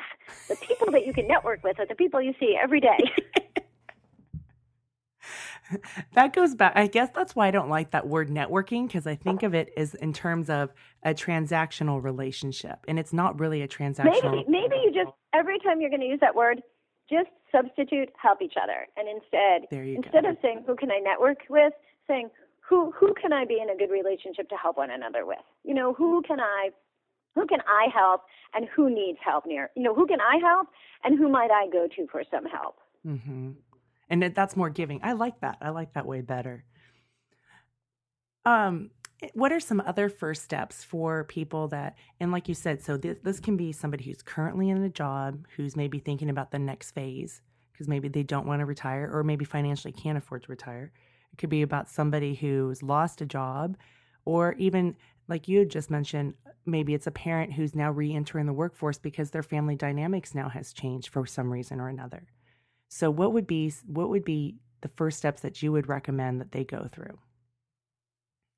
The people that you can network with are the people you see every day. That goes back. I guess that's why I don't like that word networking, because I think of it as in terms of a transactional relationship, and it's not really a transactional. Maybe, maybe you just, every time you're going to use that word, just substitute, help each other. And instead, instead go. of saying, who can I network with, saying, who who can I be in a good relationship to help one another with? You know, who can I who can I help and who needs help near? You know, who can I help and who might I go to for some help? Mm-hmm. And that's more giving. I like that. I like that way better. Um, what are some other first steps for people that, and like you said, so this, this can be somebody who's currently in a job, who's maybe thinking about the next phase, because maybe they don't want to retire or maybe financially can't afford to retire. It could be about somebody who's lost a job, or even like you just mentioned, maybe it's a parent who's now re-entering the workforce because their family dynamics now has changed for some reason or another. So what would be what would be the first steps that you would recommend that they go through?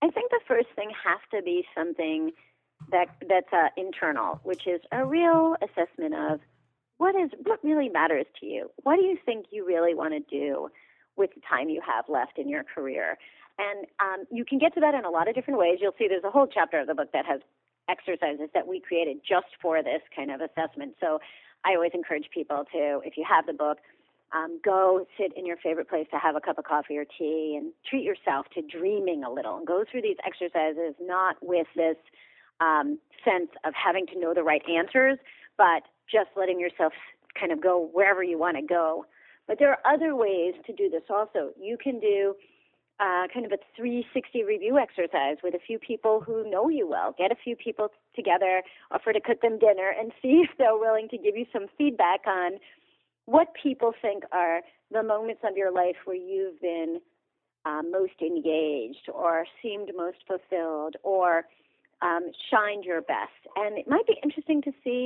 I think the first thing has to be something that that's uh, internal, which is a real assessment of what is what really matters to you. What do you think you really want to do with the time you have left in your career? And um, you can get to that in a lot of different ways. You'll see there's a whole chapter of the book that has exercises that we created just for this kind of assessment. So I always encourage people to, if you have the book, Um, go sit in your favorite place to have a cup of coffee or tea and treat yourself to dreaming a little and go through these exercises, not with this um, sense of having to know the right answers, but just letting yourself kind of go wherever you want to go. But there are other ways to do this also. You can do uh, kind of a three sixty review exercise with a few people who know you well. Get a few people together, offer to cook them dinner, and see if they're willing to give you some feedback on what people think are the moments of your life where you've been uh, most engaged or seemed most fulfilled or um, shined your best. And it might be interesting to see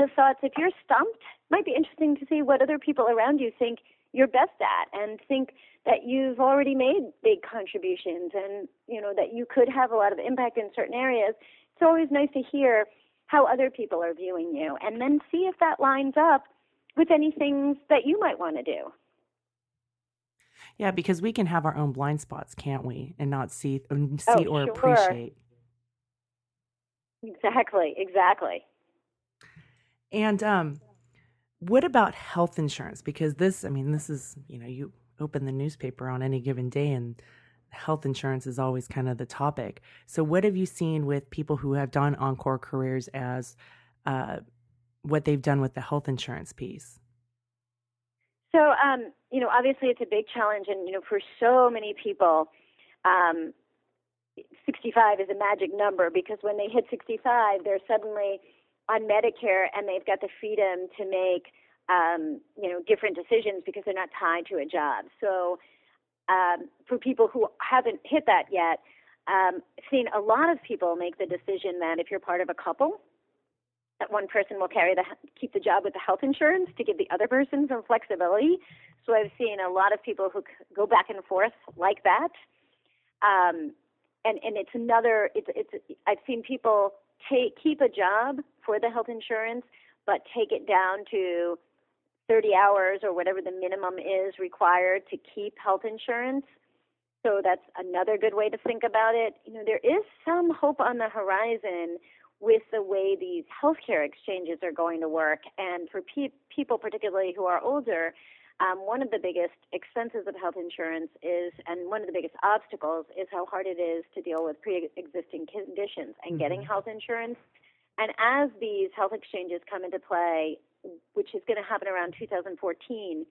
the thoughts. If you're stumped, it might be interesting to see what other people around you think you're best at and think that you've already made big contributions and, you know, that you could have a lot of impact in certain areas. It's always nice to hear how other people are viewing you and then see if that lines up with any things that you might want to do. Yeah, because we can have our own blind spots, can't we? And not see, um, see oh, or sure. appreciate. Exactly, exactly. And um, what about health insurance? Because this, I mean, this is, you know, you open the newspaper on any given day and health insurance is always kind of the topic. So what have you seen with people who have done Encore Careers as uh what they've done with the health insurance piece? So, um, you know, obviously it's a big challenge. And, you know, for so many people, um, sixty-five is a magic number because when they hit sixty-five, they're suddenly on Medicare and they've got the freedom to make, um, you know, different decisions because they're not tied to a job. So um, for people who haven't hit that yet, um, I've seen a lot of people make the decision that if you're part of a couple, that one person will carry the keep the job with the health insurance to give the other person some flexibility. So I've seen a lot of people who go back and forth like that, um, and and it's another. It's it's. I've seen people take keep a job for the health insurance, but take it down to thirty hours or whatever the minimum is required to keep health insurance. So that's another good way to think about it. You know, there is some hope on the horizon with the way these healthcare exchanges are going to work. And for pe- people particularly who are older, um, one of the biggest expenses of health insurance is, and one of the biggest obstacles is how hard it is to deal with pre-existing conditions and mm-hmm. getting health insurance. And as these health exchanges come into play, which is going to happen around two thousand fourteen,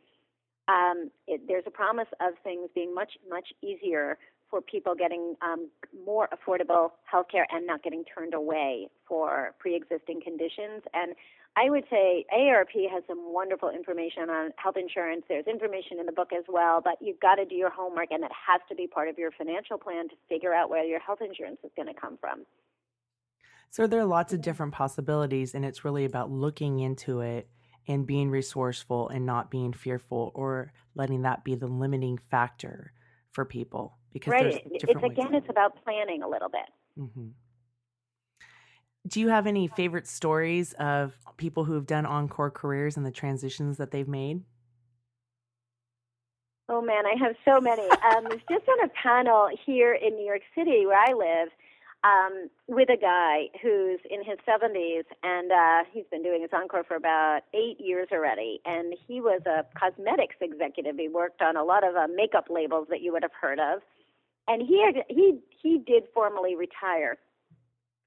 um, it, there's a promise of things being much, much easier for people getting um, more affordable healthcare and not getting turned away for pre-existing conditions. And I would say A A R P has some wonderful information on health insurance. There's information in the book as well, but you've got to do your homework, and that has to be part of your financial plan to figure out where your health insurance is going to come from. So there are lots of different possibilities, and it's really about looking into it and being resourceful and not being fearful or letting that be the limiting factor for people. Because right. It's, again, it's about planning a little bit. Mm-hmm. Do you have any favorite stories of people who have done Encore Careers and the transitions that they've made? Oh, man, I have so many. um, I was just on a panel here in New York City where I live um, with a guy who's in his seventies, and uh, he's been doing his Encore for about eight years already. And he was a cosmetics executive. He worked on a lot of uh, makeup labels that you would have heard of. And he had, he he did formally retire.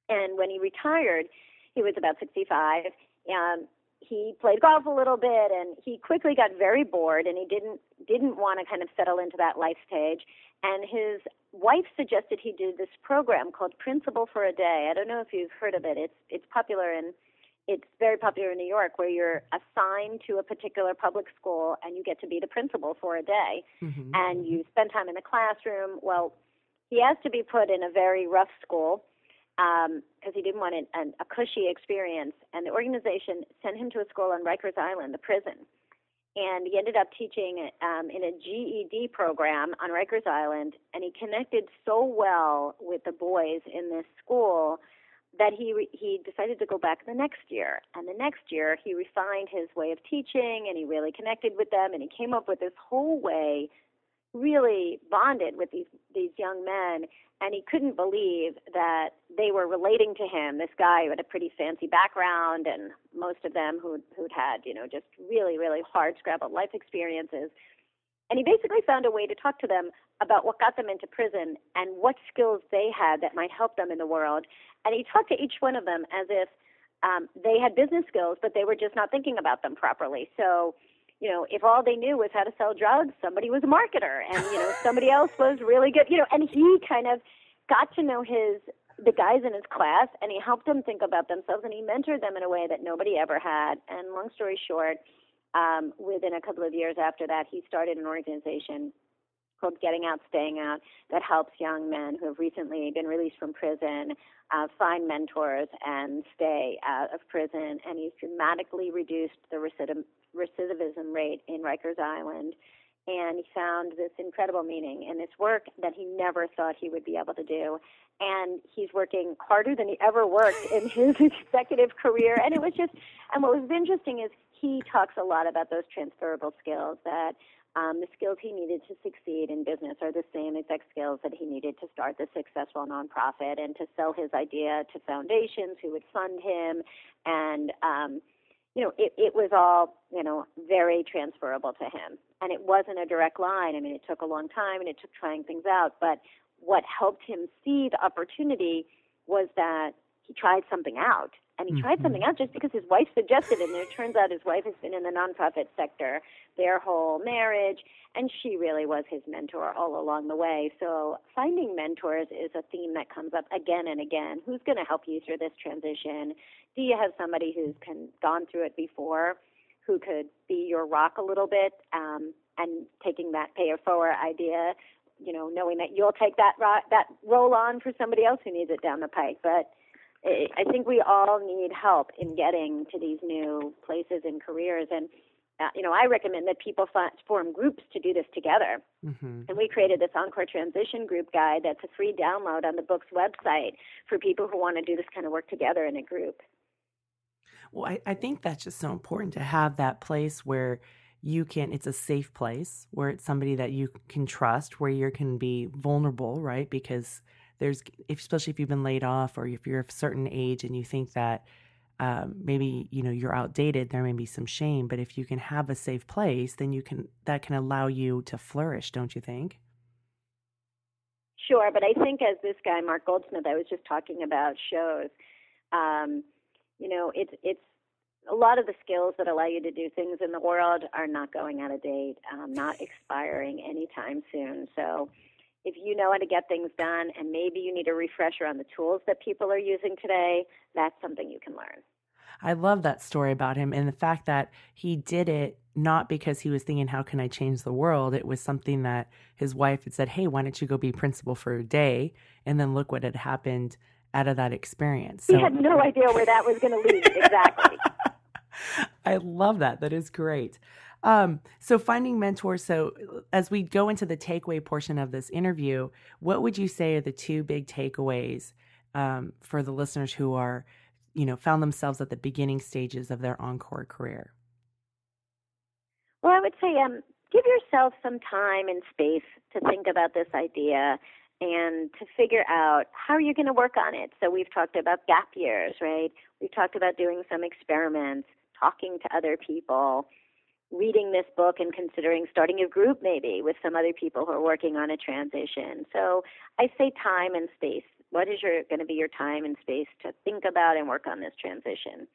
And when he retired, he was about sixty-five, and he played golf a little bit, and he quickly got very bored, and he didn't didn't want to kind of settle into that life stage. And his wife suggested he do this program called Principal for a Day. I don't know if you've heard of it. It's it's popular in it's very popular in New York, where you're assigned to a particular public school and you get to be the principal for a day, mm-hmm. and you spend time in the classroom. Well, he has to be put in a very rough school, because um, he didn't want an, an, a cushy experience, and the organization sent him to a school on Rikers Island, the prison, and he ended up teaching um, in a G E D program on Rikers Island, and he connected so well with the boys in this school that he re- he decided to go back the next year, and the next year he refined his way of teaching, and he really connected with them, and he came up with this whole way, really bonded with these, these young men, and he couldn't believe that they were relating to him, this guy who had a pretty fancy background, and most of them who'd, who'd had, you know, just really, really hard-scrabble life experiences. And he basically found a way to talk to them about what got them into prison and what skills they had that might help them in the world. And he talked to each one of them as if um, they had business skills, but they were just not thinking about them properly. So, you know, if all they knew was how to sell drugs, somebody was a marketer, and, you know, somebody else was really good, you know, and he kind of got to know his, the guys in his class, and he helped them think about themselves, and he mentored them in a way that nobody ever had. And long story short, um, within a couple of years after that, he started an organization called Getting Out, Staying Out, that helps young men who have recently been released from prison uh, find mentors and stay out of prison. And he's dramatically reduced the recidiv- recidivism rate in Rikers Island. And he found this incredible meaning in this work that he never thought he would be able to do. And he's working harder than he ever worked in his executive career. And it was just, and what was interesting is he talks a lot about those transferable skills, that Um, the skills he needed to succeed in business are the same exact skills that he needed to start the successful nonprofit and to sell his idea to foundations who would fund him. And, um, you know, it, it was all, you know, very transferable to him. And it wasn't a direct line. I mean, it took a long time and it took trying things out. But what helped him see the opportunity was that he tried something out. And he tried something out just because his wife suggested it. And it turns out his wife has been in the nonprofit sector their whole marriage, and she really was his mentor all along the way. So finding mentors is a theme that comes up again and again. Who's going to help you through this transition? Do you have somebody who's can, gone through it before, who could be your rock a little bit? Um, and taking that pay-it-forward idea, you know, knowing that you'll take that ro- that role on for somebody else who needs it down the pike. But I think we all need help in getting to these new places and careers. And, uh, you know, I recommend that people f- form groups to do this together. Mm-hmm. And we created this Encore Transition Group Guide that's a free download on the book's website for people who want to do this kind of work together in a group. Well, I, I think that's just so important to have that place where you can, it's a safe place, where it's somebody that you can trust, where you can be vulnerable, right? Because there's, especially if you've been laid off or if you're a certain age and you think that um, maybe, you know, you're outdated, there may be some shame. But if you can have a safe place, then you can, that can allow you to flourish, don't you think? Sure. But I think as this guy, Mark Goldsmith, I was just talking about shows, um, you know, it's, it's, a lot of the skills that allow you to do things in the world are not going out of date, um, not expiring anytime soon. So if you know how to get things done and maybe you need a refresher on the tools that people are using today, that's something you can learn. I love that story about him and the fact that he did it not because he was thinking, how can I change the world? It was something that his wife had said, hey, why don't you go be principal for a day? And then look what had happened out of that experience. So, he had no idea where that was going to lead. Exactly. I love that. That is great. Um, so finding mentors. So as we go into the takeaway portion of this interview, what would you say are the two big takeaways um, for the listeners who are, you know, found themselves at the beginning stages of their Encore career? Well, I would say um, give yourself some time and space to think about this idea and to figure out how you're going to work on it. So we've talked about gap years, right? We've talked about doing some experiments, talking to other people, reading this book and considering starting a group maybe with some other people who are working on a transition. So I say time and space. What is your going to be your time and space to think about and work on this transition?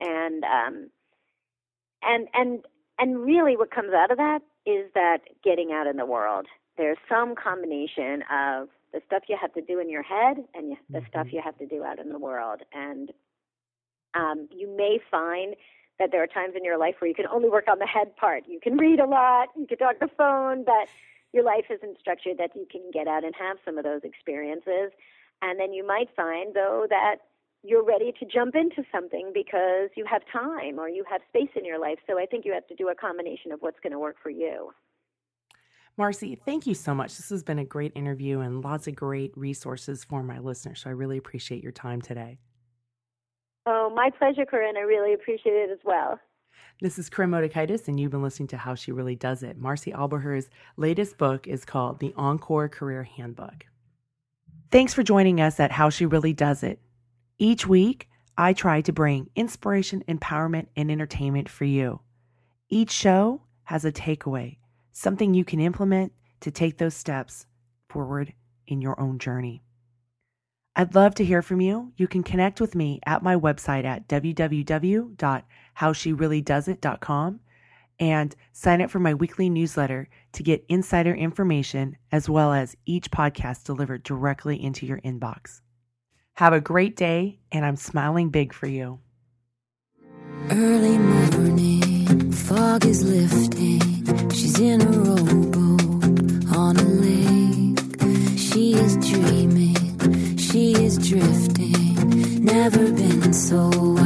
And um, and and and really what comes out of that is that getting out in the world. There's some combination of the stuff you have to do in your head and the mm-hmm. stuff you have to do out in the world. And um, you may find that there are times in your life where you can only work on the head part. You can read a lot, you can talk on the phone, but your life isn't structured that you can get out and have some of those experiences. And then you might find, though, that you're ready to jump into something because you have time or you have space in your life. So I think you have to do a combination of what's going to work for you. Marci, thank you so much. This has been a great interview and lots of great resources for my listeners. So I really appreciate your time today. Oh, my pleasure, Corinne. I really appreciate it as well. This is Karen Mondokitis, and you've been listening to How She Really Does It. Marci Alboher's latest book is called The Encore Career Handbook. Thanks for joining us at How She Really Does It. Each week, I try to bring inspiration, empowerment, and entertainment for you. Each show has a takeaway, something you can implement to take those steps forward in your own journey. I'd love to hear from you. You can connect with me at my website at w w w dot how she really does it dot com and sign up for my weekly newsletter to get insider information as well as each podcast delivered directly into your inbox. Have a great day, and I'm smiling big for you. Early morning, fog is lifting. She's in a rowboat on a lake. She is dreaming. She is drifting, never been so